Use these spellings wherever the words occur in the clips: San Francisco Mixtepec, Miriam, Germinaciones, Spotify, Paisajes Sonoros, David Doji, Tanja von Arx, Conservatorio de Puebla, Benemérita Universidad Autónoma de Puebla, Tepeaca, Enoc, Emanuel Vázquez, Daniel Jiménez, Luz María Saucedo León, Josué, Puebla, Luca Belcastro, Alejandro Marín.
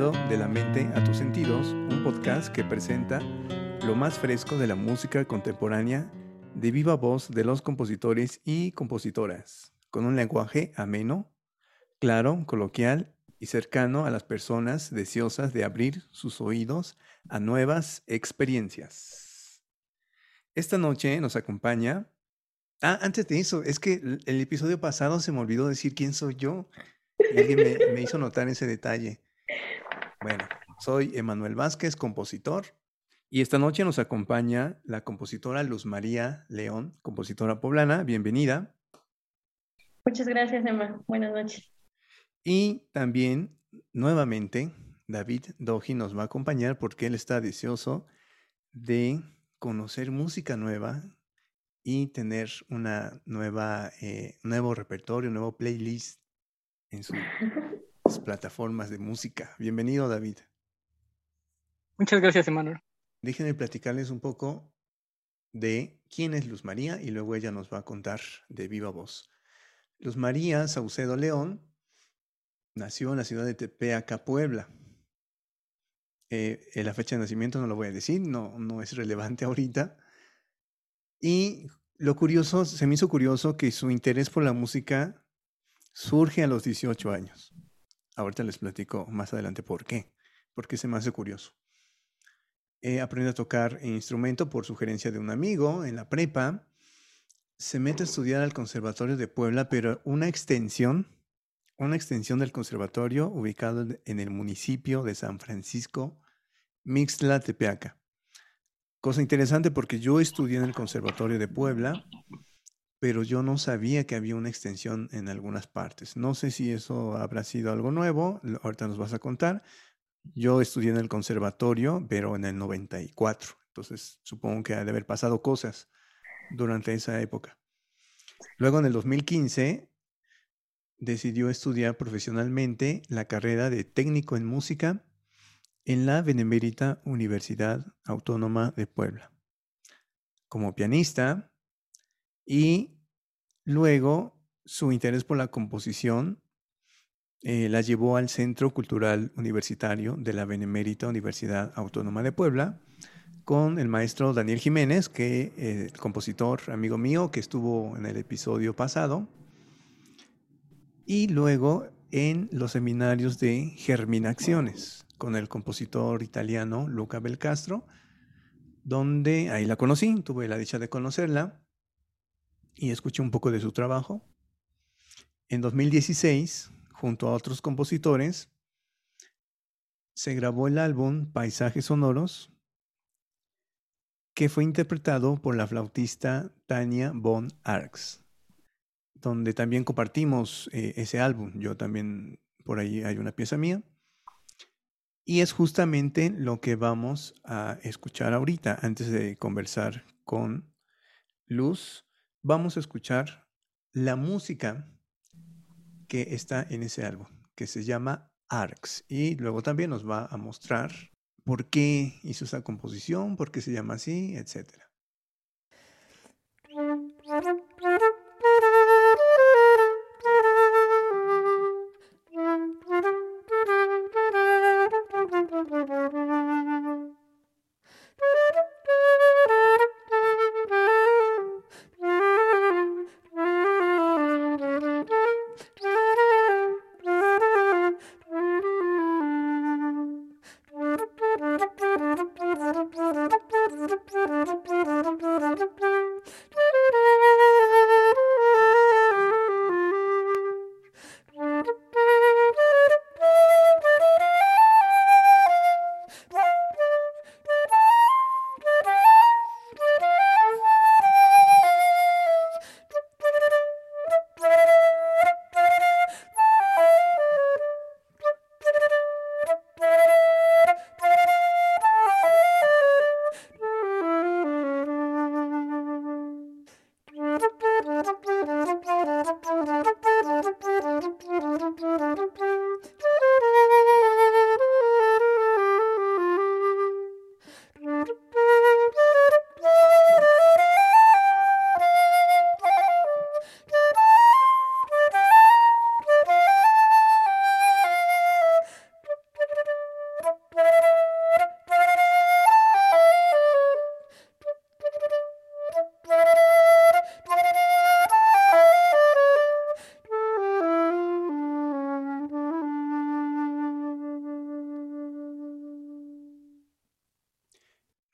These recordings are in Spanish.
Caminando de la mente a tus sentidos, un podcast que presenta lo más fresco de la música contemporánea de viva voz de los compositores y compositoras, con un lenguaje ameno, claro, coloquial y cercano a las personas deseosas de abrir sus oídos a nuevas experiencias. Esta noche nos acompaña... antes de eso, es que el episodio pasado se me olvidó decir quién soy yo. Alguien me hizo notar ese detalle. Bueno, soy Emanuel Vázquez, compositor, y esta noche nos acompaña la compositora Luz María León, compositora poblana. Bienvenida. Muchas gracias, Emma. Buenas noches. Y también, nuevamente, David Doji nos va a acompañar porque él está deseoso de conocer música nueva y tener una nuevo repertorio, un nuevo playlist en sus plataformas de música. Bienvenido, David. Muchas gracias, Emanuel. Déjenme platicarles un poco de quién es Luz María y luego ella nos va a contar de viva voz. Luz María Saucedo León nació en la ciudad de Tepeaca, Puebla. La fecha de nacimiento no lo voy a decir, no es relevante ahorita. Y lo curioso, se me hizo curioso que su interés por la música surge a los 18 años. Ahorita les platico más adelante por qué, porque se me hace curioso. Aprende a tocar instrumento por sugerencia de un amigo en la prepa. Se mete a estudiar al Conservatorio de Puebla, pero una extensión del conservatorio ubicado en el municipio de San Francisco Mixtepec, Tepeaca. Cosa interesante porque yo estudié en el Conservatorio de Puebla, pero yo no sabía que había una extensión en algunas partes. No sé si eso habrá sido algo nuevo, ahorita nos vas a contar. Yo estudié en el conservatorio, pero en el 94, entonces supongo que ha de haber pasado cosas durante esa época. Luego en el 2015 decidió estudiar profesionalmente la carrera de técnico en música en la Benemérita Universidad Autónoma de Puebla, como pianista, y luego su interés por la composición la llevó al Centro Cultural Universitario de la Benemérita Universidad Autónoma de Puebla con el maestro Daniel Jiménez, que es compositor, amigo mío, que estuvo en el episodio pasado, y luego en los seminarios de Germinaciones, con el compositor italiano Luca Belcastro, donde ahí la conocí, tuve la dicha de conocerla y escuché un poco de su trabajo. En 2016, junto a otros compositores, se grabó el álbum Paisajes Sonoros, que fue interpretado por la flautista Tanja von Arx, donde también compartimos ese álbum. Yo también, por ahí hay una pieza mía. Y es justamente lo que vamos a escuchar ahorita. Antes de conversar con Luz, vamos a escuchar la música que está en ese álbum, que se llama Arx. Y luego también nos va a mostrar por qué hizo esa composición, por qué se llama así, etc.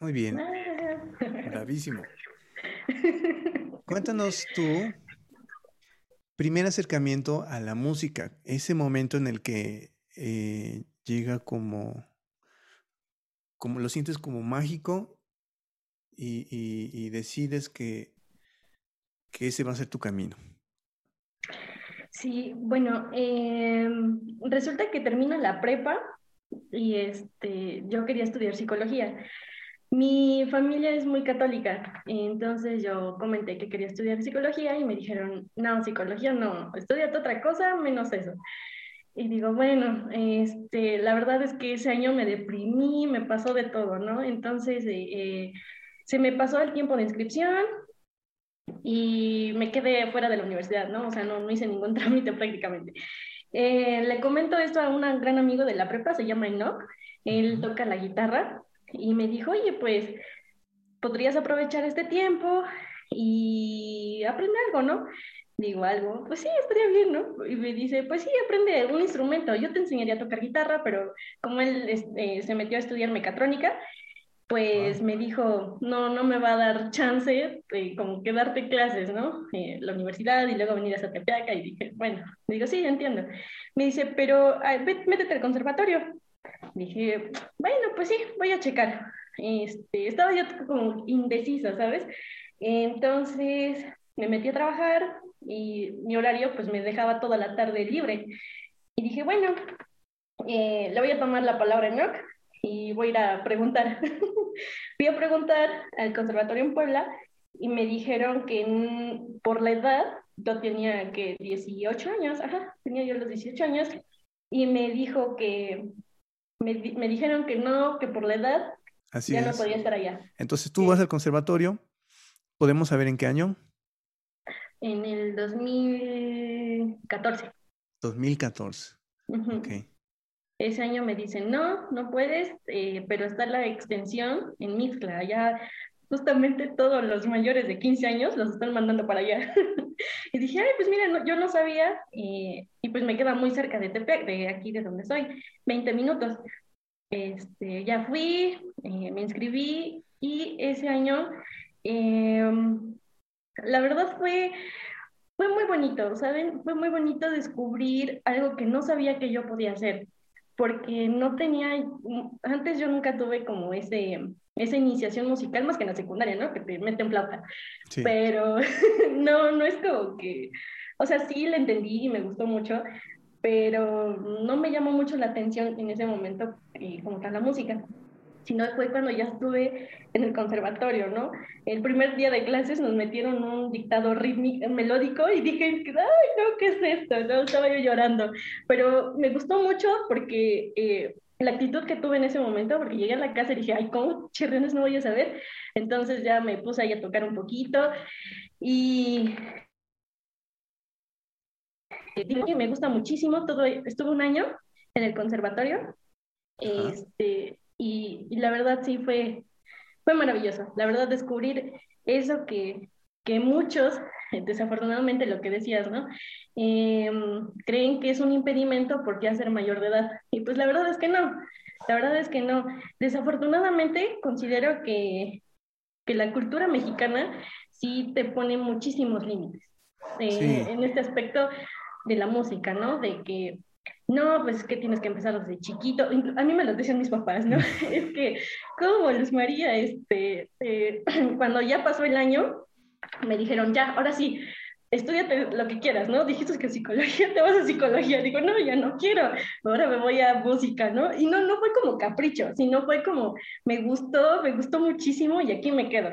Muy bien. Bravísimo. Cuéntanos tu primer acercamiento a la música, ese momento en el que llega como lo sientes como mágico y decides que ese va a ser tu camino. Sí, bueno, resulta que termino la prepa y yo quería estudiar psicología. Mi familia es muy católica, entonces yo comenté que quería estudiar psicología y me dijeron, no, psicología no, estudiate otra cosa menos eso. Y digo, bueno, la verdad es que ese año me deprimí, me pasó de todo, ¿no? Entonces se me pasó el tiempo de inscripción y me quedé fuera de la universidad, ¿no? O sea, no hice ningún trámite prácticamente. Le comento esto a un gran amigo de la prepa, se llama Enoc, él toca la guitarra. Y me dijo, oye, pues, podrías aprovechar este tiempo y aprender algo, ¿no? Digo, algo, pues sí, estaría bien, ¿no? Y me dice, pues sí, aprende un instrumento. Yo te enseñaría a tocar guitarra, pero como él se metió a estudiar mecatrónica, pues me dijo, no me va a dar chance de como que darte clases, ¿no? La universidad y luego venir a Tepeaca. Y dije, bueno, digo, sí, entiendo. Me dice, pero métete al conservatorio. Dije, bueno, pues sí, voy a checar. Estaba yo como indecisa, ¿sabes? Entonces me metí a trabajar y mi horario pues me dejaba toda la tarde libre. Y dije, bueno, le voy a tomar la palabra a Enoc y voy a ir a preguntar. Fui a preguntar al conservatorio en Puebla y me dijeron que por la edad, yo tenía que 18 años, tenía yo los 18 años, y me dijo que... Me dijeron que no, que por la edad así ya no podía estar allá. Entonces tú vas al conservatorio, ¿podemos saber en qué año? En el 2014. 2014, uh-huh. Ok. Ese año me dicen, no puedes, pero está la extensión en Mixtla, allá justamente todos los mayores de 15 años los están mandando para allá. Y dije, ay, pues mira, yo no sabía, y pues me queda muy cerca de Tepeaca, de aquí de donde soy, 20 minutos. Ya fui, me inscribí, y ese año, la verdad fue muy bonito, ¿saben? Fue muy bonito descubrir algo que no sabía que yo podía hacer, porque no tenía, antes yo nunca tuve como esa iniciación musical, más que en la secundaria, ¿no? Que te meten flauta. Sí. Pero no es como que... O sea, sí la entendí y me gustó mucho, pero no me llamó mucho la atención en ese momento como tal la música, sino fue cuando ya estuve en el conservatorio, ¿no? El primer día de clases nos metieron un dictado rítmico, melódico, y dije, ay, no, ¿qué es esto? No, estaba yo llorando. Pero me gustó mucho porque... la actitud que tuve en ese momento, porque llegué a la casa y dije, ay, ¿cómo chirriones no voy a saber? Entonces ya me puse ahí a tocar un poquito y me gusta muchísimo todo. Estuve un año en el conservatorio, y la verdad sí fue maravilloso. La verdad, descubrir eso que muchos, desafortunadamente, lo que decías, ¿no? Creen que es un impedimento por ya ser mayor de edad. Y pues la verdad es que no. La verdad es que no. Desafortunadamente, considero que la cultura mexicana sí te pone muchísimos límites. Sí. En este aspecto de la música, ¿no? De que, no, pues que tienes que empezar desde chiquito. A mí me lo decían mis papás, ¿no? Es que, como Luz María, cuando ya pasó el año... Me dijeron, ya, ahora sí, estúdiate lo que quieras, ¿no? Dijiste que psicología, te vas a psicología. Digo, no, ya no quiero, ahora me voy a música, ¿no? Y no fue como capricho, sino fue como, me gustó muchísimo y aquí me quedo.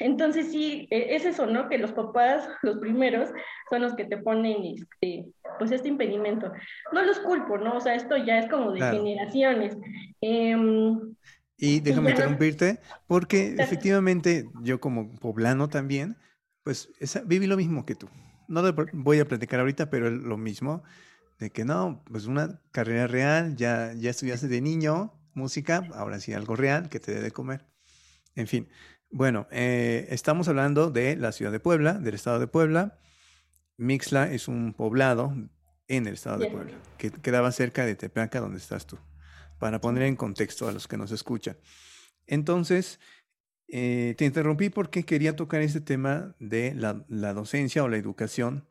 Entonces sí, es eso, ¿no? Que los papás, los primeros, son los que te ponen pues este impedimento. No los culpo, ¿no? O sea, esto ya es como de generaciones. Y déjame interrumpirte, porque efectivamente yo como poblano también, pues viví lo mismo que tú. No lo voy a platicar ahorita, pero lo mismo, de que no, pues una carrera real, ya estudiaste de niño música, ahora sí algo real que te dé de comer. En fin, bueno, estamos hablando de la ciudad de Puebla, del estado de Puebla. Mixtla es un poblado en el estado de Puebla, que quedaba cerca de Tepeaca, donde estás tú, para poner en contexto a los que nos escuchan. Entonces, te interrumpí porque quería tocar este tema de la docencia o la educación,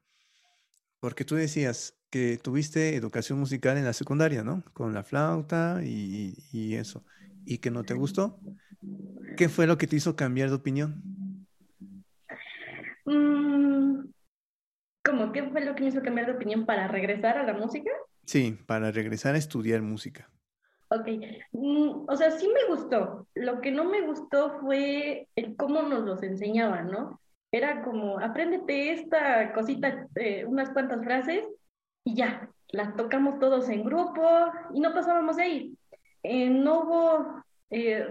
porque tú decías que tuviste educación musical en la secundaria, ¿no? Con la flauta y eso, y que no te gustó. ¿Qué fue lo que te hizo cambiar de opinión? ¿Cómo? ¿Qué fue lo que me hizo cambiar de opinión para regresar a la música? Sí, para regresar a estudiar música. Ok, o sea, sí me gustó. Lo que no me gustó fue el cómo nos los enseñaban, ¿no? Era como, apréndete esta cosita, unas cuantas frases, y ya, las tocamos todos en grupo, y no pasábamos de ahí. No hubo...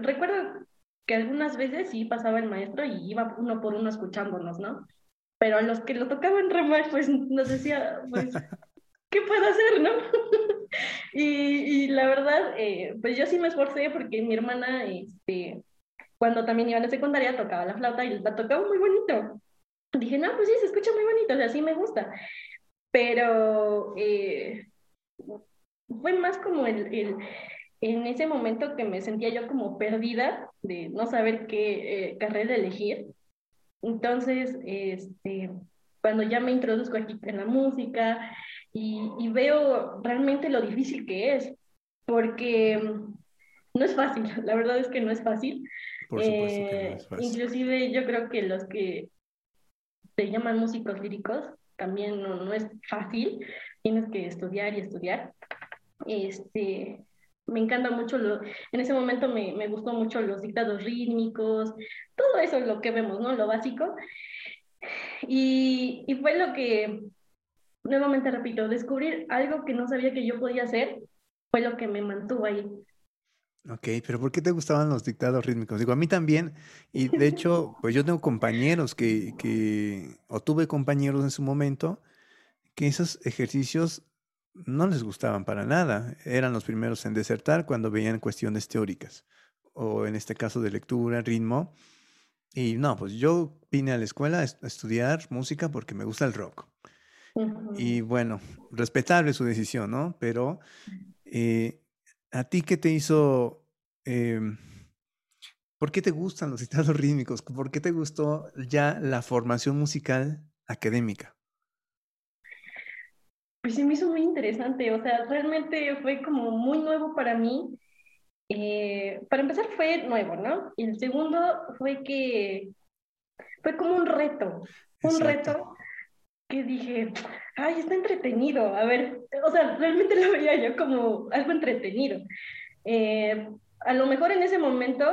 recuerdo que algunas veces sí pasaba el maestro y iba uno por uno escuchándonos, ¿no? Pero a los que lo tocaban re mal, pues nos decía, pues... ¿qué puedo hacer, no? y la verdad, pues yo sí me esforcé porque mi hermana, cuando también iba a la secundaria, tocaba la flauta y la tocaba muy bonito. Dije, no, pues sí, se escucha muy bonito, o sea, sí me gusta. Pero fue más como en ese momento que me sentía yo como perdida de no saber qué carrera elegir. Entonces, cuando ya me introduzco aquí en la música... Y veo realmente lo difícil que es, porque no es fácil, la verdad es que no es fácil. Por supuesto que no es fácil. Inclusive yo creo que los que se llaman músicos líricos también no es fácil, tienes que estudiar y estudiar. Me encanta mucho, en ese momento me gustó mucho los dictados rítmicos, todo eso es lo que vemos, ¿no? Lo básico. Y fue lo que... Nuevamente repito, descubrir algo que no sabía que yo podía hacer fue lo que me mantuvo ahí. Ok, pero ¿por qué te gustaban los dictados rítmicos? Digo, a mí también, y de hecho, pues yo tengo compañeros o tuve compañeros en su momento, que esos ejercicios no les gustaban para nada. Eran los primeros en desertar cuando veían cuestiones teóricas, o en este caso de lectura, ritmo. Y no, pues yo vine a la escuela a estudiar música porque me gusta el rock. Y bueno, respetable su decisión, ¿no? Pero ¿a ti qué te hizo? ¿Por qué te gustan los estados rítmicos? ¿Por qué te gustó ya la formación musical académica? Pues sí, me hizo muy interesante. O sea, realmente fue como muy nuevo para mí. Para empezar fue nuevo, ¿no? Y el segundo fue que fue como un reto. Exacto. Un reto. Que dije, ay, está entretenido, a ver, o sea, realmente lo veía yo como algo entretenido. A lo mejor en ese momento,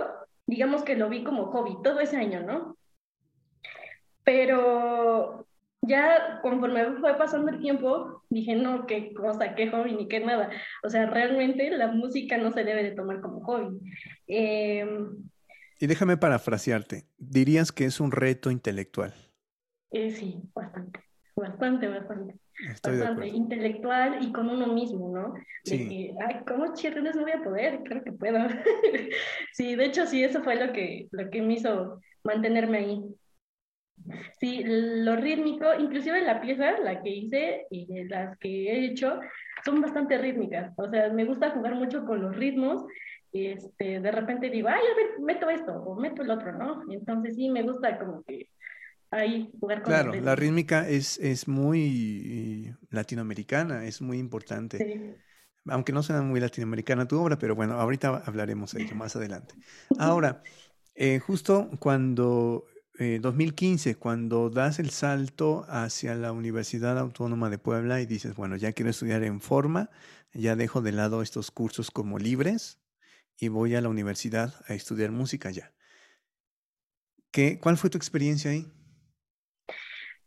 digamos que lo vi como hobby todo ese año, ¿no? Pero ya conforme fue pasando el tiempo, dije, no, qué cosa, qué hobby, ni qué nada. O sea, realmente la música no se debe de tomar como hobby. Y déjame parafrasearte, dirías que es un reto intelectual. Sí, bastante. Estoy de acuerdo. Intelectual y con uno mismo, ¿no? Sí. De que, ay, ¿cómo chingados no voy a poder? Creo que puedo. Sí, de hecho, sí, eso fue lo que me hizo mantenerme ahí. Sí, lo rítmico, inclusive la pieza, la que hice y las que he hecho, son bastante rítmicas. O sea, me gusta jugar mucho con los ritmos. De repente digo, ay, a ver, meto esto o meto el otro, ¿no? Entonces sí, me gusta como que ahí jugar con... Claro, la rítmica es muy latinoamericana, es muy importante. Sí. Aunque no suena muy latinoamericana tu obra, pero bueno, ahorita hablaremos de ello más adelante. Ahora, justo cuando, 2015, cuando das el salto hacia la Universidad Autónoma de Puebla y dices, bueno, ya quiero estudiar en forma, ya dejo de lado estos cursos como libres y voy a la universidad a estudiar música ya. ¿Cuál fue tu experiencia ahí?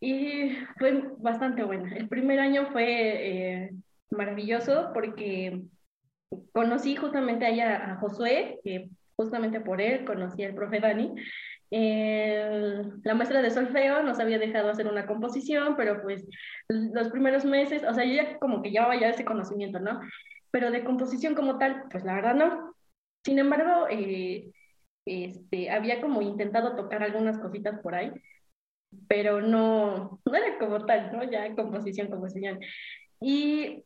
Y fue bastante buena. El primer año fue maravilloso porque conocí justamente allá a Josué, que justamente por él conocí al profe Dani. La maestra de solfeo nos había dejado hacer una composición, pero pues los primeros meses, o sea, yo ya como que llevaba ya ese conocimiento, ¿no? Pero de composición como tal, pues la verdad no. Sin embargo, había como intentado tocar algunas cositas por ahí, pero no era como tal, ¿no? Ya composición. Y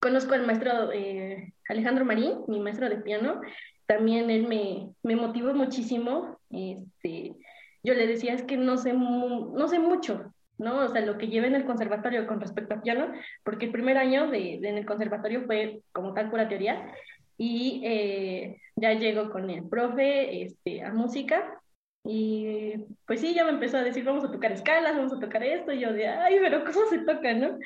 conozco al maestro Alejandro Marín, mi maestro de piano, también él me motivó muchísimo. Yo le decía, es que no sé mucho, ¿no? O sea, lo que llevé en el conservatorio con respecto a piano, porque el primer año en el conservatorio fue como tal pura teoría, y ya llego con el profe a música, y pues sí, ya me empezó a decir, vamos a tocar escalas, vamos a tocar esto, y yo de, ay, pero ¿cómo se toca, no?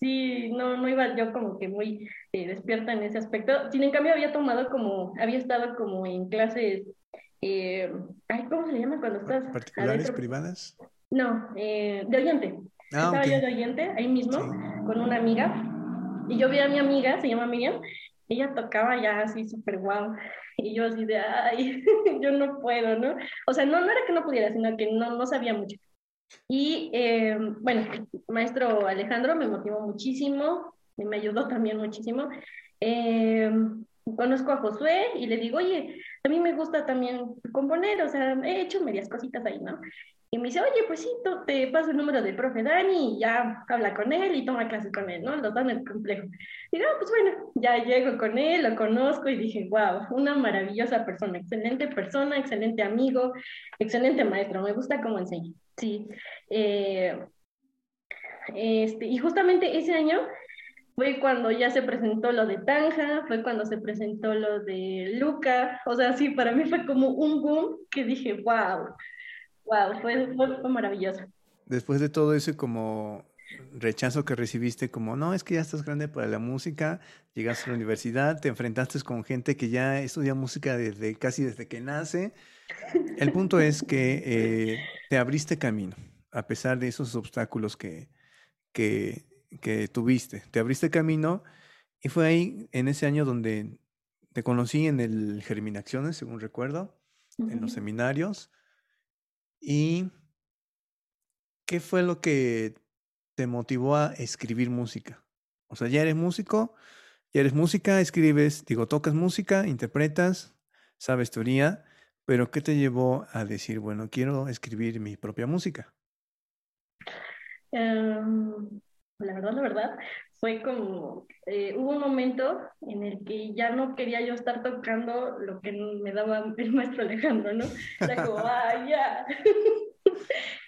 Sí, no iba yo como que muy despierta en ese aspecto. Sin en cambio, había estado como en clases, ¿cómo se le llama cuando estás? ¿Particulares, adentro? ¿Privadas? No, de oyente. Estaba okay. Yo de oyente, ahí mismo, sí. Con una amiga, y yo vi a mi amiga, se llama Miriam, ella tocaba ya así súper guau, y yo así de, ay, yo no puedo, ¿no? O sea, no era que no pudiera, sino que no sabía mucho. Y bueno, maestro Alejandro me motivó muchísimo, me ayudó también muchísimo. Conozco a Josué y le digo, oye, a mí me gusta también componer, o sea, he hecho medias cositas ahí, ¿no? Y me dice, oye, pues sí, te paso el número del profe Dani, y ya habla con él y toma clases con él, ¿no? Los dan el complejo. Y no, pues bueno, ya llego con él, lo conozco y dije, wow, una maravillosa persona, excelente amigo, excelente maestro, me gusta cómo enseña. Sí. Y justamente ese año fue cuando ya se presentó lo de Tanja, fue cuando se presentó lo de Luca, o sea, sí, para mí fue como un boom que dije, wow, fue maravilloso. Después de todo ese como rechazo que recibiste, como no, es que ya estás grande para la música, llegaste a la universidad, te enfrentaste con gente que ya estudia música casi desde que nace. El punto es que te abriste camino, a pesar de esos obstáculos que tuviste. Te abriste camino y fue ahí, en ese año, donde te conocí en el Germinaciones, según recuerdo, uh-huh. En los seminarios. ¿Y qué fue lo que te motivó a escribir música? O sea, ya eres músico, ya eres música, escribes, tocas música, interpretas, sabes teoría, pero ¿qué te llevó a decir, bueno, quiero escribir mi propia música? La verdad, fue como, hubo un momento en el que ya no quería yo estar tocando lo que me daba el maestro Alejandro, ¿no? Era como,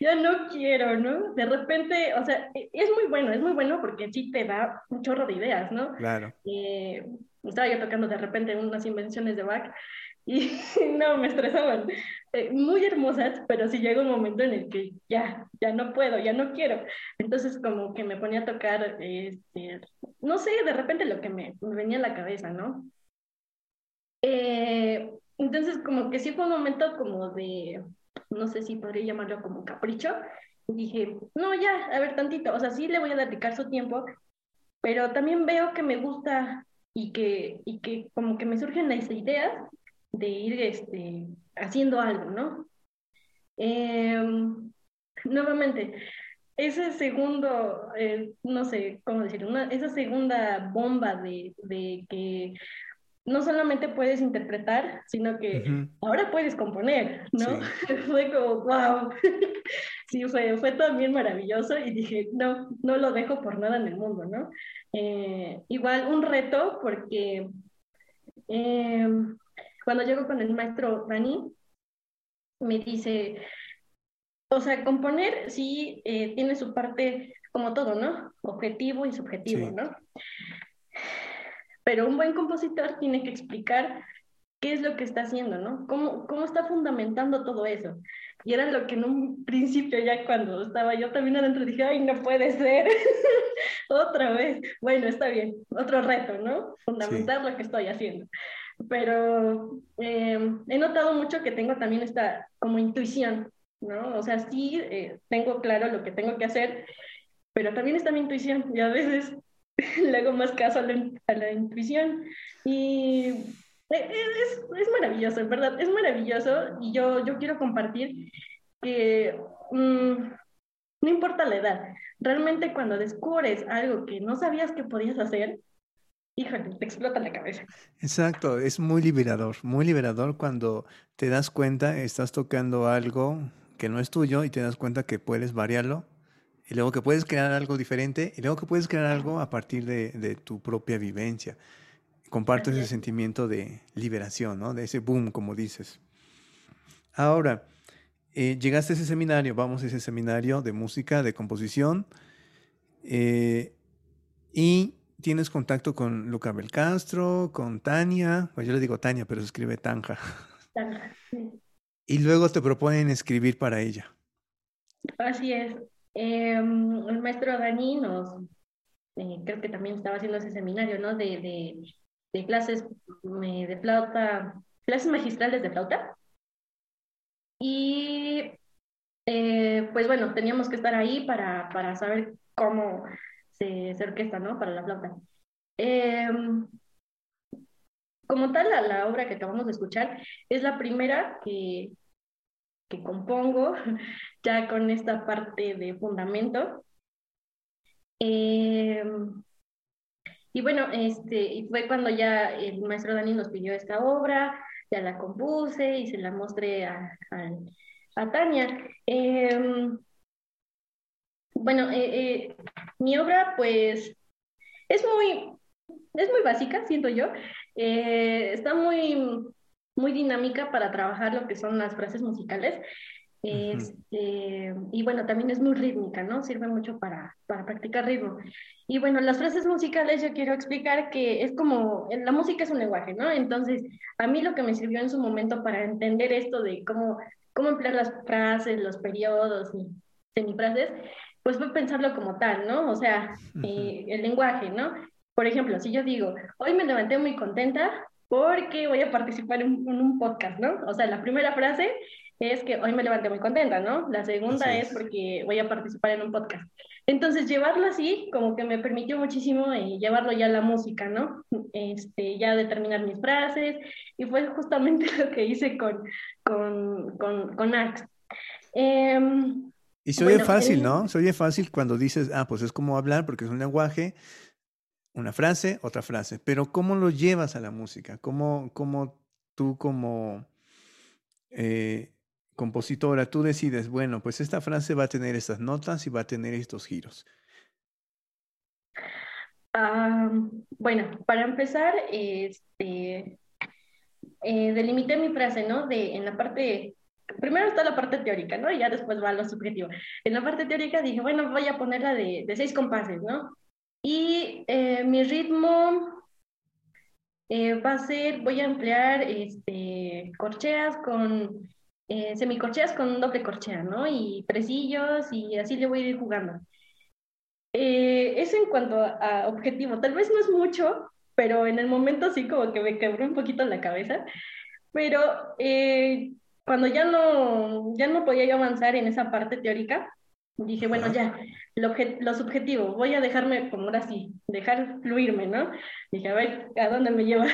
ya no quiero, ¿no? De repente, o sea, es muy bueno porque sí te da un chorro de ideas, ¿no? Claro. Estaba yo tocando de repente unas invenciones de Bach y no, me estresaban. Muy hermosas, pero sí llega un momento en el que ya no puedo, ya no quiero. Entonces como que me ponía a tocar, no sé, de repente lo que me venía a la cabeza, ¿no? Entonces como que sí fue un momento como de, no sé si podría llamarlo como capricho. Dije, no, ya, a ver tantito, o sea, sí le voy a dedicar su tiempo, pero también veo que me gusta y que como que me surgen las ideas de ir haciendo algo, ¿no? Nuevamente, ese segundo, no sé cómo decirlo, esa segunda bomba de que no solamente puedes interpretar, sino que uh-huh. Ahora puedes componer, ¿no? Sí. Fue como, wow. Sí, fue también maravilloso y dije, no lo dejo por nada en el mundo, ¿no? Igual un reto porque... cuando llego con el maestro Dani, me dice, o sea, componer sí tiene su parte, como todo, ¿no? Objetivo y subjetivo, sí. ¿No? Pero un buen compositor tiene que explicar qué es lo que está haciendo, ¿no? ¿Cómo está fundamentando todo eso? Y era lo que en un principio, ya cuando estaba yo también adentro, dije, ay, no puede ser, otra vez. Bueno, está bien, otro reto, ¿no? Fundamentar sí. Lo que estoy haciendo. Pero he notado mucho que tengo también esta como intuición, ¿no? O sea, sí tengo claro lo que tengo que hacer, pero también está mi intuición y a veces le hago más caso a la intuición. Y es maravilloso, en verdad, es maravilloso. Y yo quiero compartir que no importa la edad, realmente cuando descubres algo que no sabías que podías hacer, híjole, te explota la cabeza. Exacto, es muy liberador cuando te das cuenta, estás tocando algo que no es tuyo y te das cuenta que puedes variarlo y luego que puedes crear algo diferente y luego que puedes crear algo a partir de tu propia vivencia. Comparto ese sentimiento de liberación, ¿no? De ese boom, como dices. Ahora, llegaste a ese seminario, vamos a ese seminario de música, de composición, y tienes contacto con Luca Belcastro, con Tania, pues yo le digo Tania, pero se escribe Tanja. Tanja, sí. Y luego te proponen escribir para ella. Así es. El maestro Dani nos, creo que también estaba haciendo ese seminario, ¿no? De clases de flauta, clases magistrales de flauta. Y pues bueno, teníamos que estar ahí para saber cómo se orquesta, ¿no? Para la flauta. Como tal, la obra que acabamos de escuchar es la primera que compongo ya con esta parte de fundamento. Y bueno, y fue cuando ya el maestro Dani nos pidió esta obra, ya la compuse y se la mostré a Tania. Mi obra, pues, es muy básica, siento yo. Está muy, muy dinámica para trabajar lo que son las frases musicales. Y bueno, también es muy rítmica, ¿no? Sirve mucho para practicar ritmo. Y bueno, las frases musicales yo quiero explicar que es como, la música es un lenguaje, ¿no? Entonces, a mí lo que me sirvió en su momento para entender esto de cómo emplear las frases, los periodos y semifrases, pues fue pensarlo como tal, ¿no? O sea, el lenguaje, ¿no? Por ejemplo, si yo digo, hoy me levanté muy contenta porque voy a participar en un podcast, ¿no? O sea, la primera frase es que hoy me levanté muy contenta, ¿no? La segunda es porque voy a participar en un podcast. Entonces, llevarlo así, como que me permitió muchísimo llevarlo ya a la música, ¿no? Ya determinar mis frases, y fue justamente lo que hice con Arx. Y se oye fácil, ¿no? Se oye fácil cuando dices, pues es como hablar porque es un lenguaje, una frase, otra frase. Pero ¿cómo lo llevas a la música? ¿Cómo tú como compositora, tú decides, bueno, pues esta frase va a tener estas notas y va a tener estos giros? Bueno, para empezar, delimité mi frase, ¿no? En la parte... Primero está la parte teórica, ¿no? Y ya después va lo subjetivo. En la parte teórica dije, bueno, voy a ponerla de 6 compases, ¿no? Y mi ritmo va a ser, voy a emplear corcheas con, semicorcheas con doble corchea, ¿no? Y tresillos, y así le voy a ir jugando. Eso en cuanto a objetivo. Tal vez no es mucho, pero en el momento sí como que me quebró un poquito la cabeza. Pero... cuando ya no podía yo avanzar en esa parte teórica, dije, bueno, ya, lo subjetivo, voy a dejarme, como ahora sí, dejar fluirme, ¿no? Dije, a ver, ¿a dónde me lleva?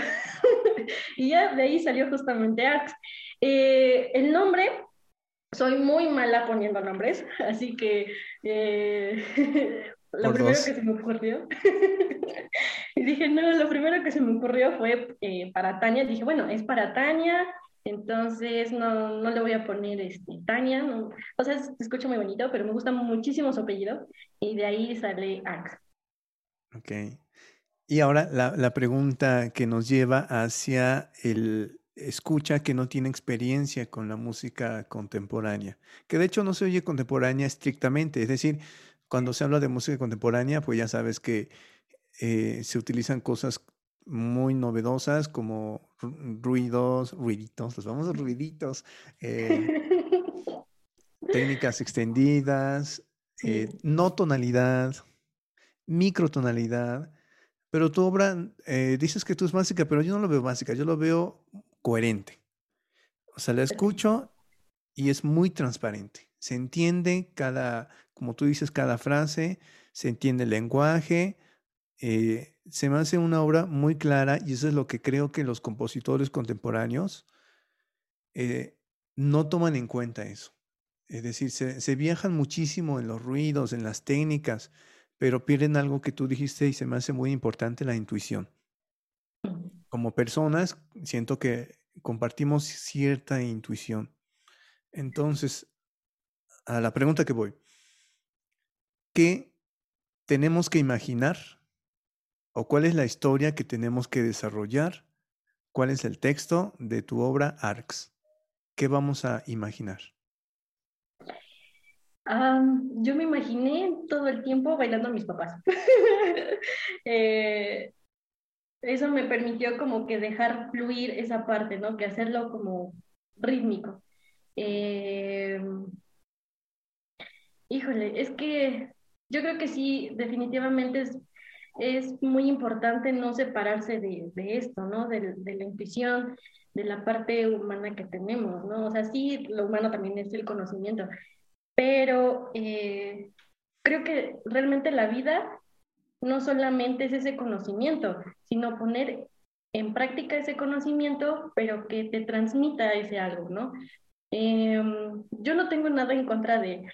Y ya de ahí salió justamente Arx. El nombre, soy muy mala poniendo nombres, así que lo primero que se me ocurrió... y dije, no, lo primero que se me ocurrió fue para Tania. Dije, bueno, es para Tania... Entonces, no le voy a poner Tania, no. O sea, se escucha muy bonito, pero me gusta muchísimo su apellido, y de ahí sale Arx. Ok. Y ahora la pregunta que nos lleva hacia el escucha que no tiene experiencia con la música contemporánea, que de hecho no se oye contemporánea estrictamente, es decir, cuando se habla de música contemporánea, pues ya sabes que se utilizan cosas muy novedosas como ruiditos, los famosos ruiditos, técnicas extendidas, no tonalidad, microtonalidad, pero tu obra, dices que tú es básica, pero yo no lo veo básica, yo lo veo coherente. O sea, la escucho y es muy transparente. Se entiende como tú dices, cada frase, se entiende el lenguaje. Se me hace una obra muy clara, y eso es lo que creo que los compositores contemporáneos no toman en cuenta eso. Es decir, se viajan muchísimo en los ruidos, en las técnicas, pero pierden algo que tú dijiste y se me hace muy importante, la intuición. Como personas, siento que compartimos cierta intuición. Entonces, a la pregunta que voy, ¿qué tenemos que imaginar o cuál es la historia que tenemos que desarrollar, cuál es el texto de tu obra Arx, qué vamos a imaginar. Yo me imaginé todo el tiempo bailando a mis papás. Eso me permitió como que dejar fluir esa parte, ¿no? Que hacerlo como rítmico. Híjole, es que yo creo que sí, definitivamente es muy importante no separarse de esto, ¿no? De la intuición, de la parte humana que tenemos, ¿no? O sea, sí, lo humano también es el conocimiento, pero creo que realmente la vida no solamente es ese conocimiento, sino poner en práctica ese conocimiento, pero que te transmita ese algo, ¿no? Yo no tengo nada en contra de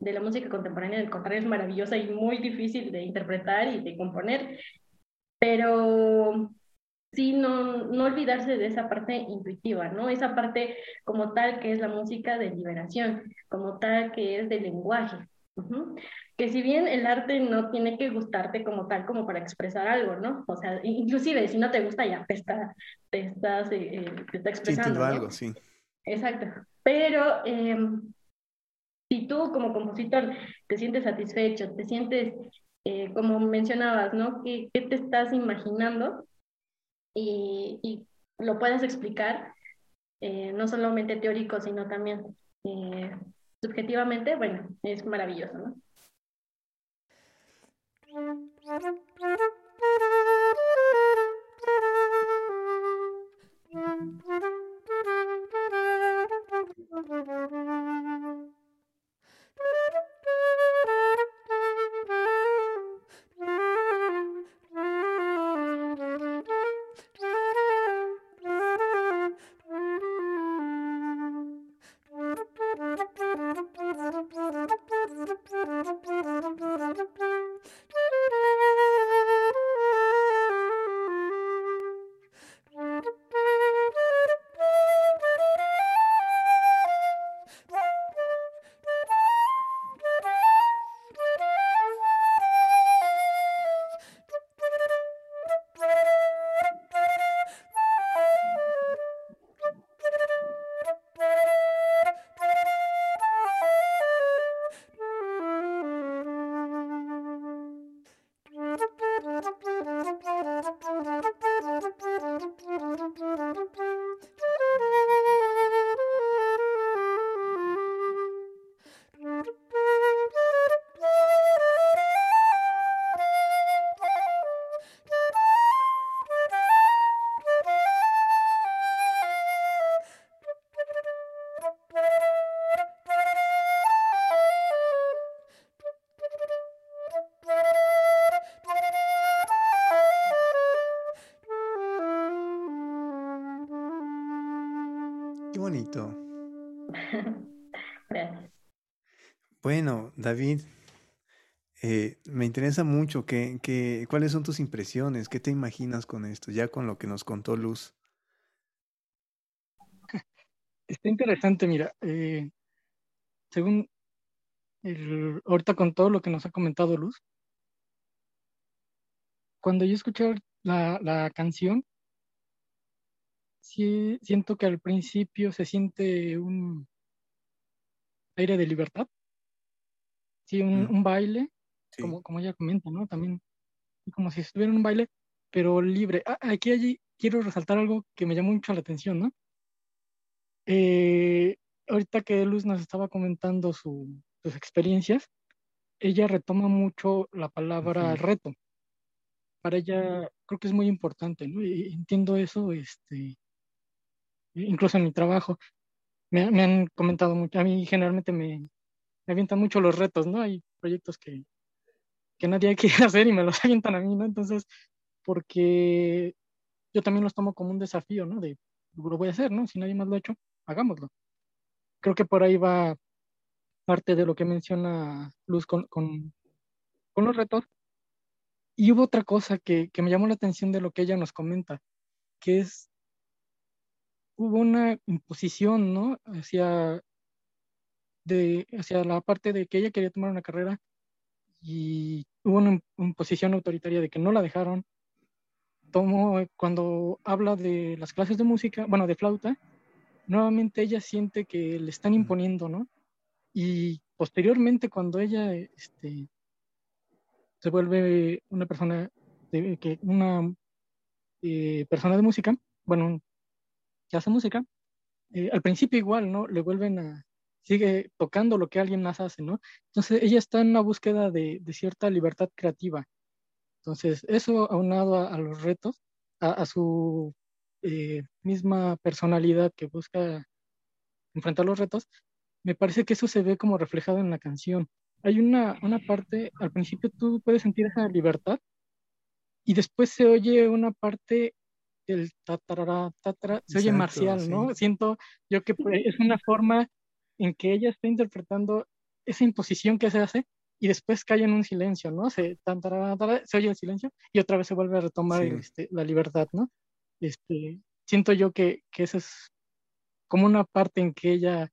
la música contemporánea, al contrario, es maravillosa y muy difícil de interpretar y de componer, pero sí no olvidarse de esa parte intuitiva, ¿no? Esa parte como tal que es la música de liberación, como tal que es de lenguaje. Uh-huh. Que si bien el arte no tiene que gustarte como tal, como para expresar algo, ¿no? O sea, inclusive si no te gusta ya te está expresando. Sí, ¿no? Algo, sí. Exacto. Pero si tú como compositor te sientes satisfecho, te sientes, como mencionabas, ¿no? ¿Qué te estás imaginando? Y lo puedas explicar, no solamente teórico, sino también subjetivamente, bueno, es maravilloso, ¿no? Bonito. Gracias. Bueno, David, me interesa mucho cuáles son tus impresiones, qué te imaginas con esto, ya con lo que nos contó Luz. Está interesante, mira, según ahorita con todo lo que nos ha comentado Luz, cuando yo escuché la canción, sí, siento que al principio se siente un aire de libertad, sí, un baile, sí. Como ella comenta, ¿no? También como si estuviera en un baile, pero libre. Aquí quiero resaltar algo que me llamó mucho la atención, ¿no? Ahorita que Luz nos estaba comentando sus experiencias, ella retoma mucho la palabra reto. Para ella creo que es muy importante, ¿no? Y entiendo eso, incluso en mi trabajo, me han comentado mucho, a mí generalmente me avientan mucho los retos, ¿no? Hay proyectos que nadie quiere hacer y me los avientan a mí, ¿no? Entonces, porque yo también los tomo como un desafío, ¿no? De, lo voy a hacer, ¿no? Si nadie más lo ha hecho, hagámoslo. Creo que por ahí va parte de lo que menciona Luz con los retos. Y hubo otra cosa que me llamó la atención de lo que ella nos comenta, que es hubo una imposición, ¿no? hacia la parte de que ella quería tomar una carrera y hubo una posición autoritaria de que no la dejaron. Cuando habla de las clases de música, bueno, de flauta, nuevamente ella siente que le están imponiendo, ¿no? Y posteriormente, cuando ella se vuelve una persona de música, bueno, que hace música, al principio igual, ¿no? Le vuelven a... sigue tocando lo que alguien más hace, ¿no? Entonces ella está en una búsqueda de cierta libertad creativa. Entonces eso, aunado a los retos, a su misma personalidad que busca enfrentar los retos, me parece que eso se ve como reflejado en la canción. Hay una parte, al principio tú puedes sentir esa libertad y después se oye una parte del tatará, tatará, se oye marcial, ¿no? Sí. Siento yo que es una forma en que ella está interpretando esa imposición que se hace y después cae en un silencio, ¿no? Se oye el silencio y otra vez se vuelve a retomar la libertad, ¿no? Siento yo que eso es como una parte en que ella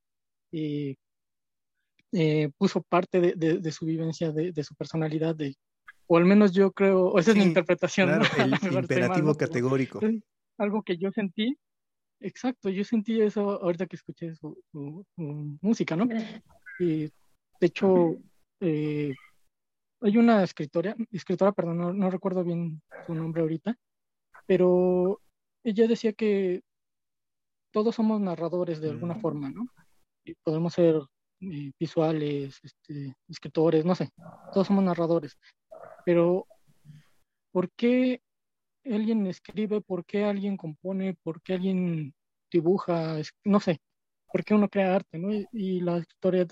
puso parte de su vivencia, de su personalidad, o al menos yo creo, o esa es mi interpretación. Claro, ¿no? El imperativo categórico. Pero, algo que yo sentí. Exacto, yo sentí eso ahorita que escuché su música, ¿no? De hecho, hay una escritora, perdón, no recuerdo bien su nombre ahorita, pero ella decía que todos somos narradores de alguna forma, ¿no? Y podemos ser visuales, escritores, no sé, todos somos narradores. Pero, ¿por qué alguien escribe? ¿Por qué alguien compone? ¿Por qué alguien dibuja? No sé, ¿por qué uno crea arte, no? Y la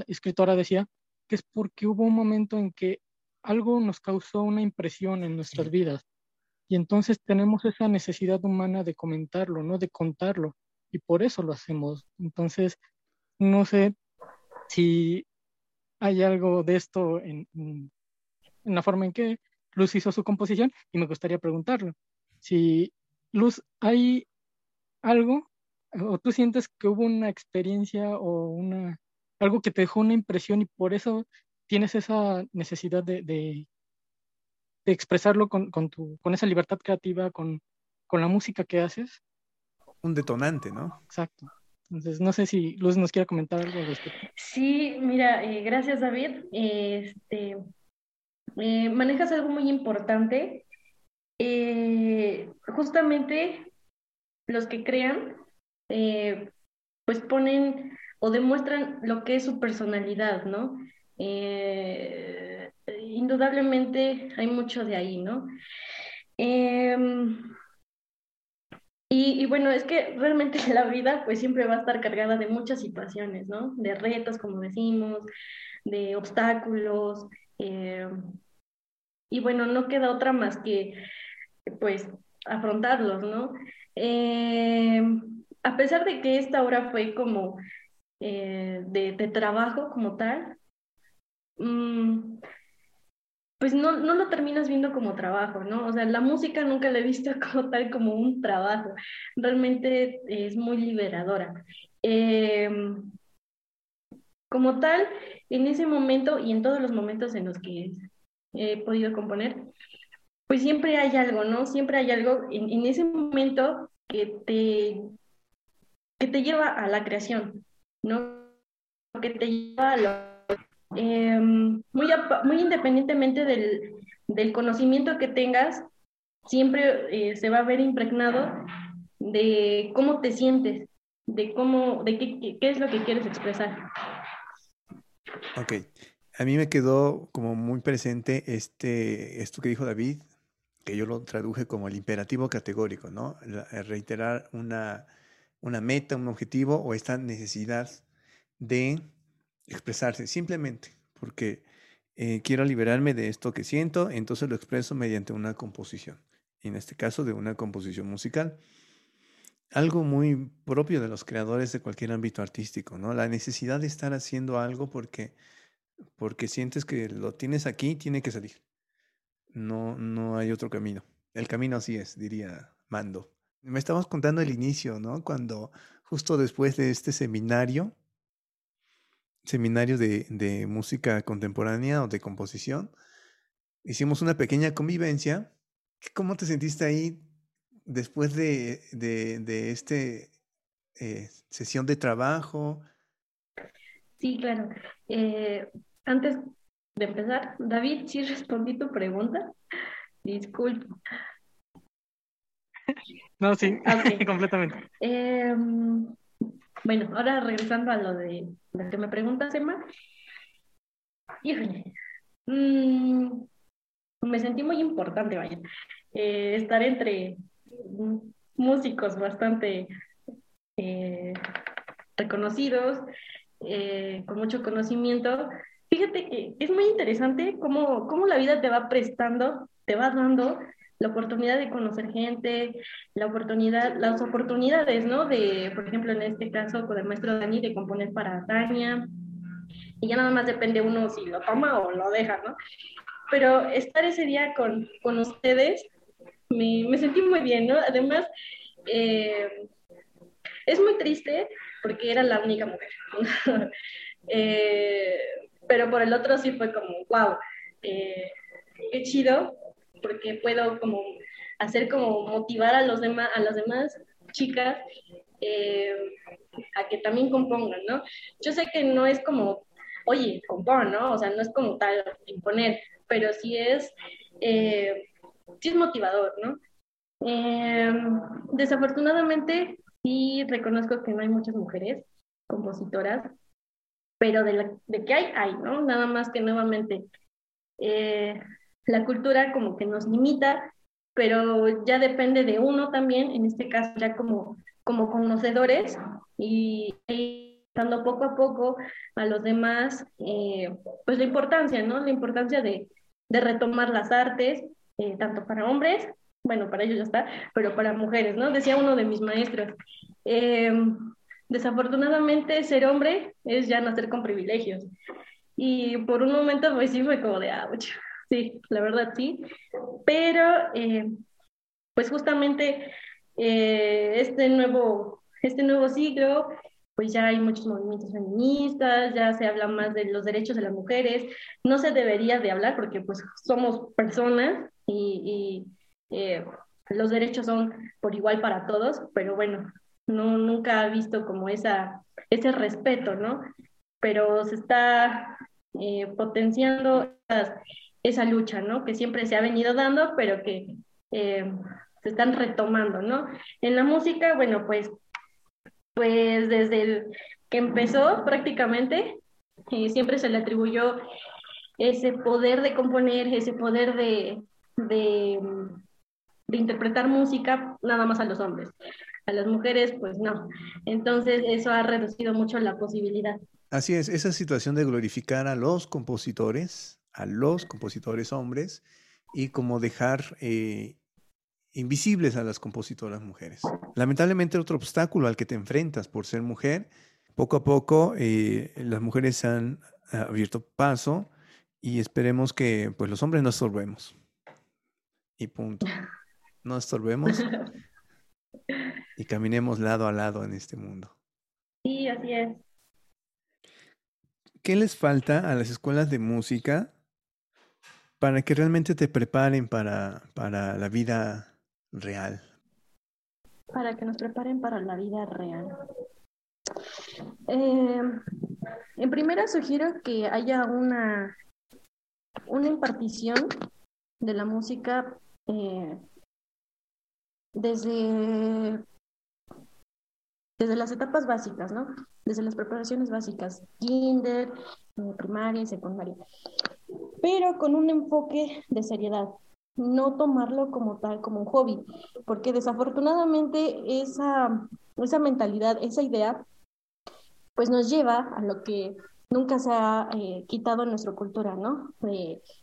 escritora decía que es porque hubo un momento en que algo nos causó una impresión en nuestras vidas y entonces tenemos esa necesidad humana de comentarlo, ¿no? De contarlo, y por eso lo hacemos. Entonces, no sé si hay algo de esto en la forma en que Luz hizo su composición, y me gustaría preguntarlo. Si, Luz, ¿hay algo, o tú sientes que hubo una experiencia o algo que te dejó una impresión y por eso tienes esa necesidad de expresarlo con esa libertad creativa, con la música que haces? Un detonante, ¿no? Exacto. Entonces, no sé si Luz nos quiere comentar algo al respecto. Sí, mira, gracias, David. Manejas algo muy importante. Justamente los que crean pues ponen o demuestran lo que es su personalidad, ¿no? Indudablemente hay mucho de ahí, ¿no? Y bueno, es que realmente la vida pues siempre va a estar cargada de muchas situaciones, ¿no? De retos, como decimos, de obstáculos, y bueno, no queda otra más que pues afrontarlos, ¿no? A pesar de que esta obra fue como de trabajo como tal, pues no lo terminas viendo como trabajo, ¿no? O sea, la música nunca la he visto como tal, como un trabajo. Realmente es muy liberadora. Como tal, en ese momento y en todos los momentos en los que he podido componer, pues siempre hay algo, ¿no? Siempre hay algo en ese momento que te lleva a la creación, ¿no? Que te lleva a lo... muy independientemente del conocimiento que tengas, siempre se va a ver impregnado de cómo te sientes, de qué es lo que quieres expresar. Ok. A mí me quedó como muy presente esto que dijo David, que yo lo traduje como el imperativo categórico, ¿no? Reiterar una meta, un objetivo o esta necesidad de expresarse, simplemente porque quiero liberarme de esto que siento, entonces lo expreso mediante una composición, en este caso de una composición musical. Algo muy propio de los creadores de cualquier ámbito artístico, ¿no? La necesidad de estar haciendo algo porque sientes que lo tienes aquí, tiene que salir. No hay otro camino. El camino así es, diría Mando. Me estabas contando el inicio, ¿no? Cuando justo después de este seminario de música contemporánea o de composición, hicimos una pequeña convivencia. ¿Cómo te sentiste ahí después de este sesión de trabajo? Sí, claro. Antes de empezar, David, sí respondí tu pregunta. Disculpa. No, sí, okay. Completamente. Bueno, ahora regresando a lo de lo que me preguntas, Emma. Híjole. Me sentí muy importante, vaya. Estar entre músicos bastante reconocidos, con mucho conocimiento. Fíjate que es muy interesante cómo la vida te va prestando, te va dando la oportunidad de conocer gente, las oportunidades, ¿no? De, por ejemplo, en este caso con el maestro Dani, de componer para Tania, y ya nada más depende uno si lo toma o lo deja, ¿no? Pero estar ese día con ustedes, me sentí muy bien, ¿no? Además, es muy triste porque era la única mujer. Pero por el otro sí fue como, wow, qué chido, porque puedo como hacer como motivar a las demás chicas a que también compongan, ¿no? Yo sé que no es como, oye, compón, ¿no? O sea, no es como tal imponer, pero sí es motivador, ¿no? Desafortunadamente, sí reconozco que no hay muchas mujeres compositoras, pero de que hay, ¿no? Nada más que nuevamente la cultura como que nos limita, pero ya depende de uno también, en este caso ya como conocedores, y dando poco a poco a los demás, pues la importancia, ¿no? La importancia de retomar las artes, tanto para hombres, bueno, para ellos ya está, pero para mujeres, ¿no? Decía uno de mis maestros, desafortunadamente ser hombre es ya nacer con privilegios, y por un momento pues sí fue como de ouch. Sí, la verdad sí, pero pues justamente este nuevo siglo, pues ya hay muchos movimientos feministas, ya se habla más de los derechos de las mujeres, no se debería de hablar porque pues somos personas y los derechos son por igual para todos, pero bueno, nunca ha visto como ese respeto, ¿no? Pero se está potenciando esa lucha, ¿no? Que siempre se ha venido dando, pero que se están retomando, ¿no? En la música, bueno, pues desde el que empezó prácticamente, siempre se le atribuyó ese poder de componer, ese poder de interpretar música nada más a los hombres. A las mujeres, pues no. Entonces, eso ha reducido mucho la posibilidad. Así es, esa situación de glorificar a los compositores, hombres, y como dejar invisibles a las compositoras mujeres. Lamentablemente, otro obstáculo al que te enfrentas por ser mujer, poco a poco las mujeres han abierto paso y esperemos que pues, los hombres no estorbemos. Y punto. No estorbemos y caminemos lado a lado en este mundo. Sí, así es. ¿Qué les falta a las escuelas de música para que realmente te preparen para la vida real? Para que nos preparen para la vida real. En primera sugiero que haya una impartición de la música desde las etapas básicas, ¿no? Desde las preparaciones básicas, kinder, primaria y secundaria. Pero con un enfoque de seriedad, no tomarlo como tal, como un hobby, porque desafortunadamente esa mentalidad, esa idea, pues nos lleva a lo que nunca se ha quitado en nuestra cultura, ¿no?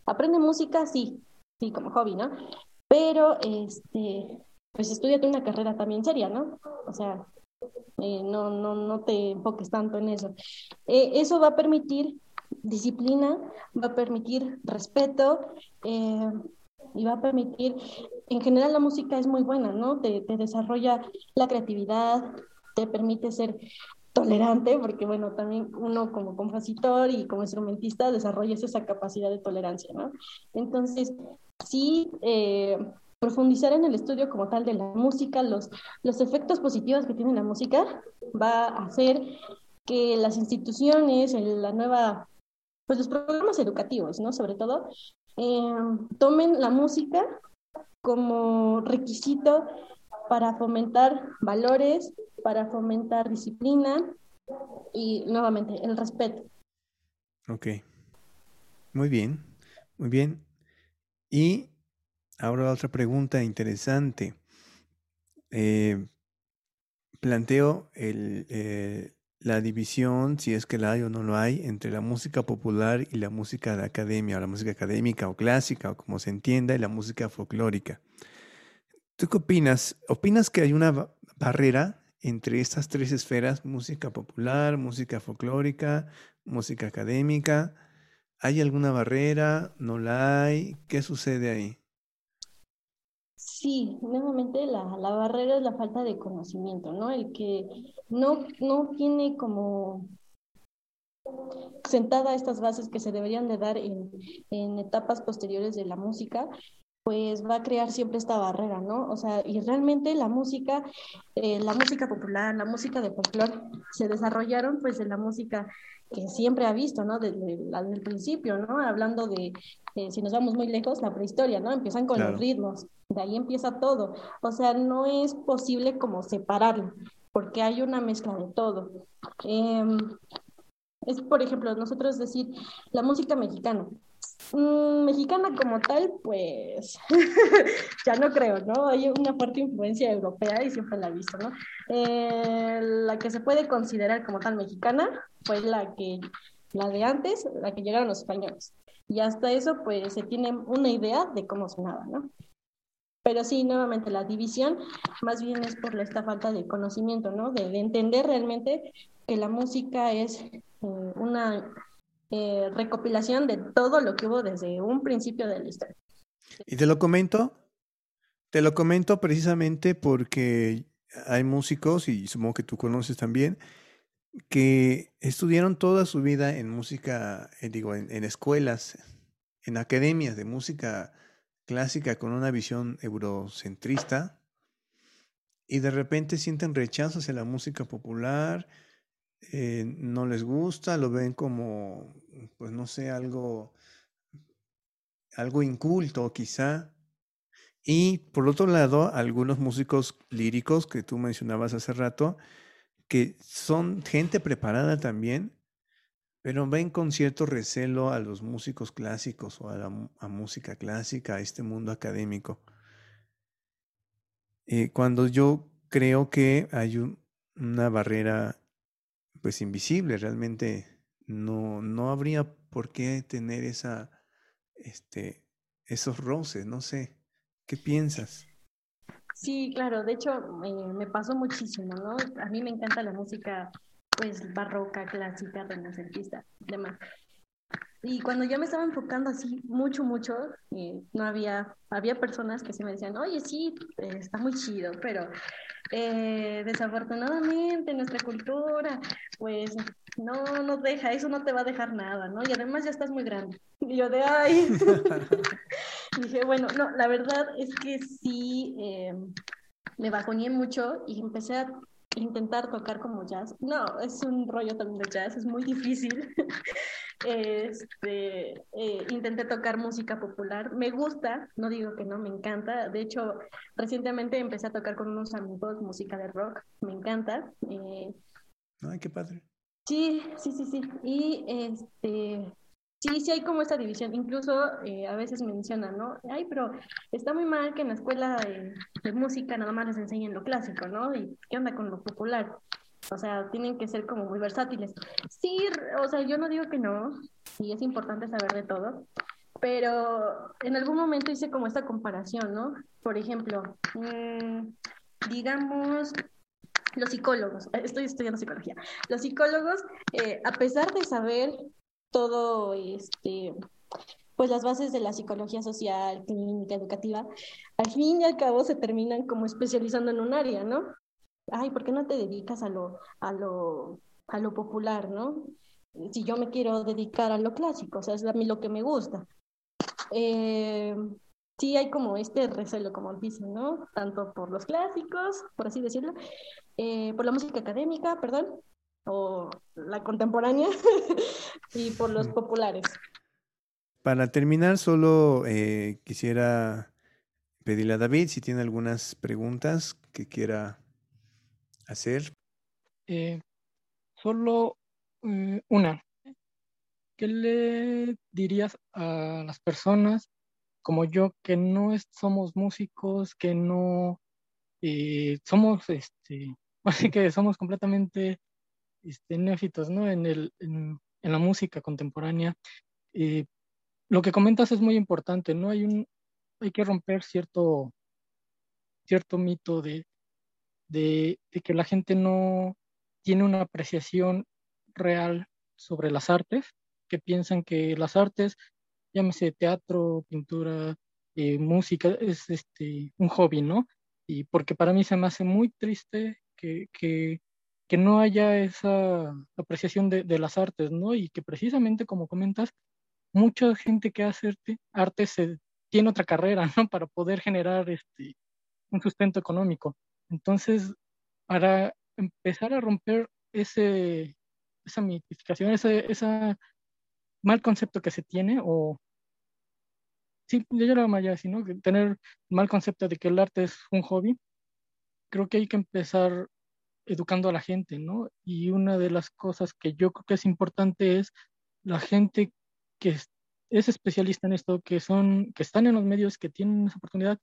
Aprende música, sí, como hobby, ¿no? Pero, pues estudiate una carrera también seria, ¿no? O sea, no te enfoques tanto en eso. Eso va a permitir disciplina, va a permitir respeto y va a permitir, en general la música es muy buena, ¿no? Te desarrolla la creatividad, te permite ser tolerante, porque bueno, también uno como compositor y como instrumentista desarrollas esa capacidad de tolerancia, ¿no? Entonces, sí, profundizar en el estudio como tal de la música, los efectos positivos que tiene la música, va a hacer que las instituciones, la nueva, pues los programas educativos, ¿no? Sobre todo, tomen la música como requisito para fomentar valores, para fomentar disciplina y, nuevamente, el respeto. Ok. Muy bien, muy bien. Y ahora otra pregunta interesante. Planteo la división, si es que la hay o no lo hay, entre la música popular y la música de academia, o la música académica o clásica, o como se entienda, y la música folclórica. ¿Tú qué opinas? ¿Opinas que hay una barrera entre estas tres esferas, música popular, música folclórica, música académica? ¿Hay alguna barrera? ¿No la hay? ¿Qué sucede ahí? Sí, nuevamente la barrera es la falta de conocimiento, ¿no? El que no tiene como sentada estas bases que se deberían de dar en etapas posteriores de la música, pues va a crear siempre esta barrera, ¿no? O sea, y realmente la música popular, la música de folclore, se desarrollaron pues en la música que siempre ha visto, ¿no? Desde el principio, ¿no? Hablando de, si nos vamos muy lejos, la prehistoria, ¿no? Empiezan con los ritmos, de ahí empieza todo. O sea, no es posible como separarlo, porque hay una mezcla de todo. Es, por ejemplo, nosotros decir la música mexicana. Mexicana como tal, pues ya no creo, ¿no? Hay una fuerte influencia europea y siempre la he visto, ¿no? La que se puede considerar como tal mexicana fue la de antes, la que llegaron los españoles. Y hasta eso, pues se tiene una idea de cómo sonaba, ¿no? Pero sí, nuevamente, la división más bien es por esta falta de conocimiento, ¿no? De entender realmente que la música es una recopilación de todo lo que hubo desde un principio de la historia. Y te lo comento precisamente porque hay músicos, y supongo que tú conoces también, que estudiaron toda su vida en música, en escuelas, en academias de música clásica con una visión eurocentrista, y de repente sienten rechazo hacia la música popular. No les gusta, lo ven como, pues no sé, algo inculto quizá. Y por otro lado, algunos músicos líricos que tú mencionabas hace rato, que son gente preparada también, pero ven con cierto recelo a los músicos clásicos o a música clásica, a este mundo académico. Cuando yo creo que hay una barrera pues invisible, realmente no habría por qué tener esos roces, no sé, ¿qué piensas? Sí, claro, de hecho me pasó muchísimo, ¿no? A mí me encanta la música pues barroca, clásica, renacentista, demás. Y cuando yo me estaba enfocando así mucho, no había personas que se me decían, oye, sí, está muy chido, pero desafortunadamente nuestra cultura, pues no nos deja, eso no te va a dejar nada, ¿no? Y además ya estás muy grande. Y yo de ay. Dije, bueno, no, la verdad es que sí, me bajoneé mucho y empecé a intentar tocar como jazz. No, es un rollo también de jazz, es muy difícil. Intenté tocar música popular, me gusta, no digo que no, me encanta. De hecho, recientemente empecé a tocar con unos amigos música de rock, me encanta. Ay, qué padre. Sí. Y sí hay como esta división, incluso a veces mencionan, ¿no? Ay, pero está muy mal que en la escuela de música nada más les enseñen lo clásico, ¿no? ¿Y qué onda con lo popular? O sea, tienen que ser como muy versátiles. Sí, o sea, yo no digo que no, y es importante saber de todo, pero en algún momento hice como esta comparación, ¿no? Por ejemplo, digamos, los psicólogos, estoy estudiando psicología, los psicólogos, a pesar de saber todo, pues las bases de la psicología social, clínica, educativa, al fin y al cabo se terminan como especializando en un área, ¿no? ay, ¿por qué no te dedicas a lo popular, no? Si yo me quiero dedicar a lo clásico, o sea, es a mí lo que me gusta. Sí hay como este recelo, como dicen, ¿no? Tanto por los clásicos, por así decirlo, por la música académica, perdón, o la contemporánea, y por los populares. Para terminar, solo quisiera pedirle a David si tiene algunas preguntas que quiera hacer. Solo una. ¿Qué le dirías a las personas como yo que no somos músicos, que no somos, así que somos completamente neófitos, ¿no? En la música contemporánea? Lo que comentas es muy importante, ¿no? Hay que romper cierto mito de que la gente no tiene una apreciación real sobre las artes, que piensan que las artes, llámese teatro, pintura, música, es un hobby, ¿no? Y porque para mí se me hace muy triste que no haya esa apreciación de las artes, ¿no? Y que precisamente, como comentas, mucha gente que hace arte tiene otra carrera, ¿no? Para poder generar un sustento económico. Entonces, para empezar a romper esa mitificación, esa mal concepto que se tiene, o sí, yo lo llamaría así, ¿no? Tener mal concepto de que el arte es un hobby, creo que hay que empezar educando a la gente, ¿no? Y una de las cosas que yo creo que es importante es la gente que es especialista en esto, que están en los medios, que tienen esa oportunidad,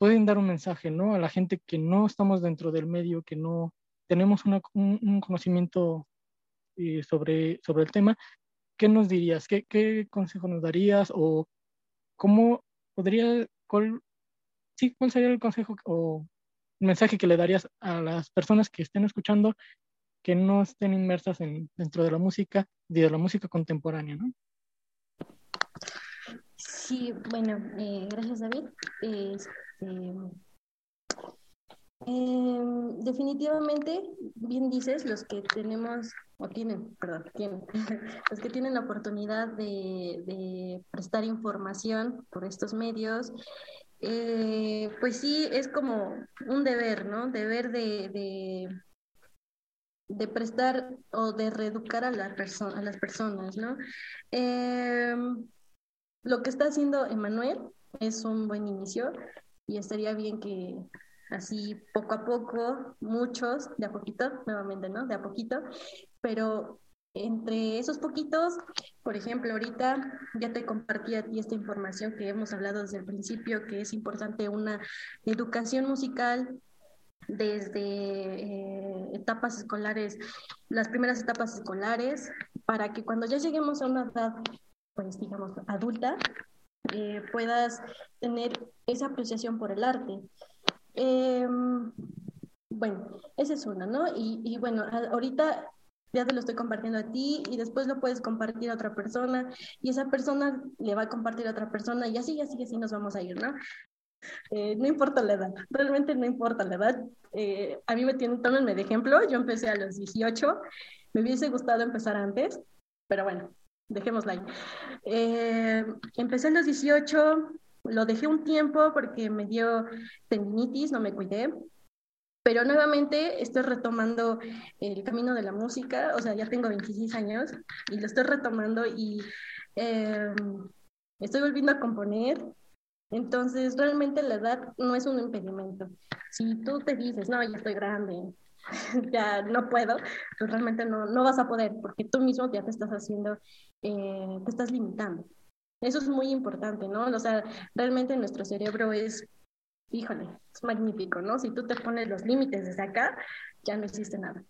pueden dar un mensaje, ¿no? A la gente que no estamos dentro del medio, que no tenemos un conocimiento sobre el tema. ¿Qué nos dirías? ¿Qué consejo nos darías? ¿O cuál sería el consejo o mensaje que le darías a las personas que estén escuchando que no estén inmersas dentro de la música y de la música contemporánea, ¿no? Sí, bueno, gracias, David. Definitivamente, bien dices, los que tienen los que tienen la oportunidad de prestar información por estos medios, pues sí, es como un deber, ¿no? Deber de prestar o de reeducar a las personas, ¿no? Lo que está haciendo Emanuel es un buen inicio y estaría bien que así poco a poco, muchos, de a poquito, nuevamente, ¿no? De a poquito, pero entre esos poquitos, por ejemplo, ahorita ya te compartí a ti esta información que hemos hablado desde el principio, que es importante una educación musical desde etapas escolares, las primeras etapas escolares, para que cuando ya lleguemos a una edad, pues digamos, adulta, puedas tener esa apreciación por el arte. Bueno, esa es una, ¿no? Y bueno, ahorita ya te lo estoy compartiendo a ti y después lo puedes compartir a otra persona y esa persona le va a compartir a otra persona y así nos vamos a ir, ¿no? No importa la edad, realmente no importa la edad. A mí tómenme de ejemplo, yo empecé a los 18, me hubiese gustado empezar antes, pero bueno, dejémosla ahí. Empecé a los 18, lo dejé un tiempo porque me dio tendinitis, no me cuidé, pero nuevamente estoy retomando el camino de la música, o sea, ya tengo 26 años y lo estoy retomando y estoy volviendo a componer. Entonces, realmente la edad no es un impedimento. Si tú te dices, no, ya estoy grande, ya no puedo, pues realmente no vas a poder, porque tú mismo ya te estás haciendo, te estás limitando. Eso es muy importante, ¿no? O sea, realmente nuestro cerebro es, híjole, es magnífico, ¿no? Si tú te pones los límites desde acá, ya no existe nada.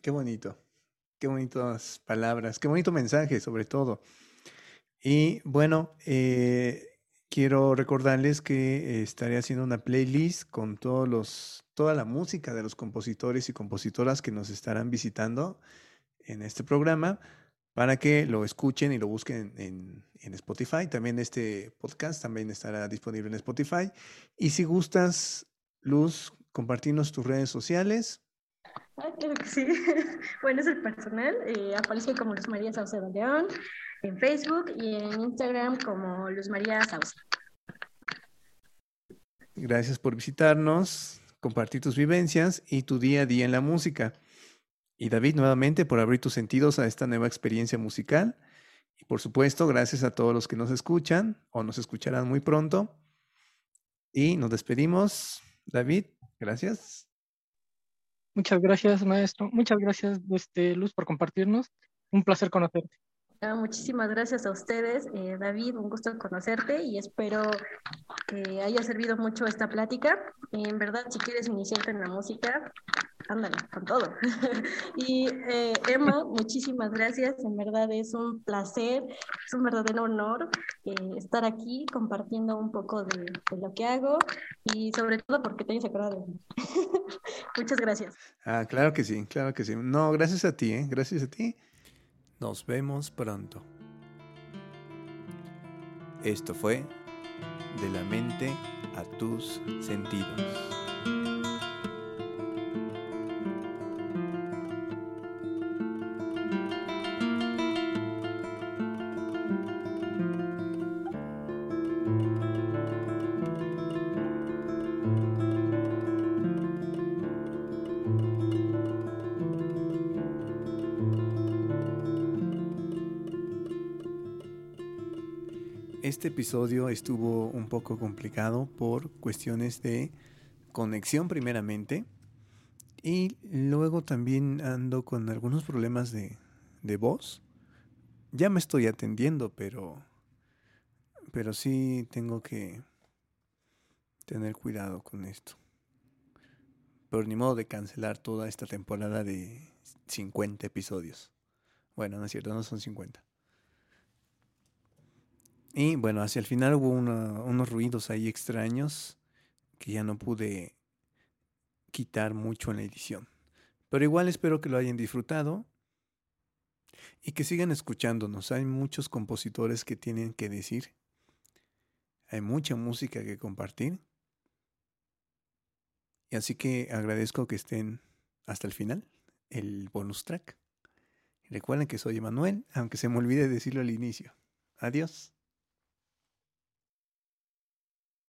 Qué bonitas palabras, qué bonito mensaje sobre todo. Y bueno, quiero recordarles que estaré haciendo una playlist con toda la música de los compositores y compositoras que nos estarán visitando en este programa para que lo escuchen y lo busquen en Spotify. También este podcast también estará disponible en Spotify. Y si gustas, Luz, compartirnos tus redes sociales. Ah, claro que sí. Bueno, es el personal. Aparece como Luz María Saucedo León en Facebook y en Instagram como Luz María Saucedo. Gracias por visitarnos, compartir tus vivencias y tu día a día en la música. Y David, nuevamente, por abrir tus sentidos a esta nueva experiencia musical. Y por supuesto, gracias a todos los que nos escuchan o nos escucharán muy pronto. Y nos despedimos. David, gracias. Muchas gracias, maestro. Muchas gracias, Luz, por compartirnos. Un placer conocerte. Muchísimas gracias a ustedes, David, un gusto conocerte y espero que haya servido mucho esta plática. En verdad, si quieres iniciarte en la música, ándale, con todo. Y Emma, muchísimas gracias, en verdad es un placer, es un verdadero honor estar aquí compartiendo un poco de lo que hago y sobre todo porque te hayas acordado de mí. Muchas gracias. Ah, claro que sí, claro que sí. No, gracias a ti, gracias a ti. Nos vemos pronto. Esto fue De la mente a tus sentidos. Este episodio estuvo un poco complicado por cuestiones de conexión primeramente y luego también ando con algunos problemas de voz. Ya me estoy atendiendo, pero sí tengo que tener cuidado con esto. Pero ni modo de cancelar toda esta temporada de 50 episodios. Bueno, no es cierto, no son 50. Y bueno, hacia el final hubo unos ruidos ahí extraños que ya no pude quitar mucho en la edición. Pero igual espero que lo hayan disfrutado y que sigan escuchándonos. Hay muchos compositores que tienen que decir. Hay mucha música que compartir. Y así que agradezco que estén hasta el final, el bonus track. Recuerden que soy Emanuel, aunque se me olvide decirlo al inicio. Adiós.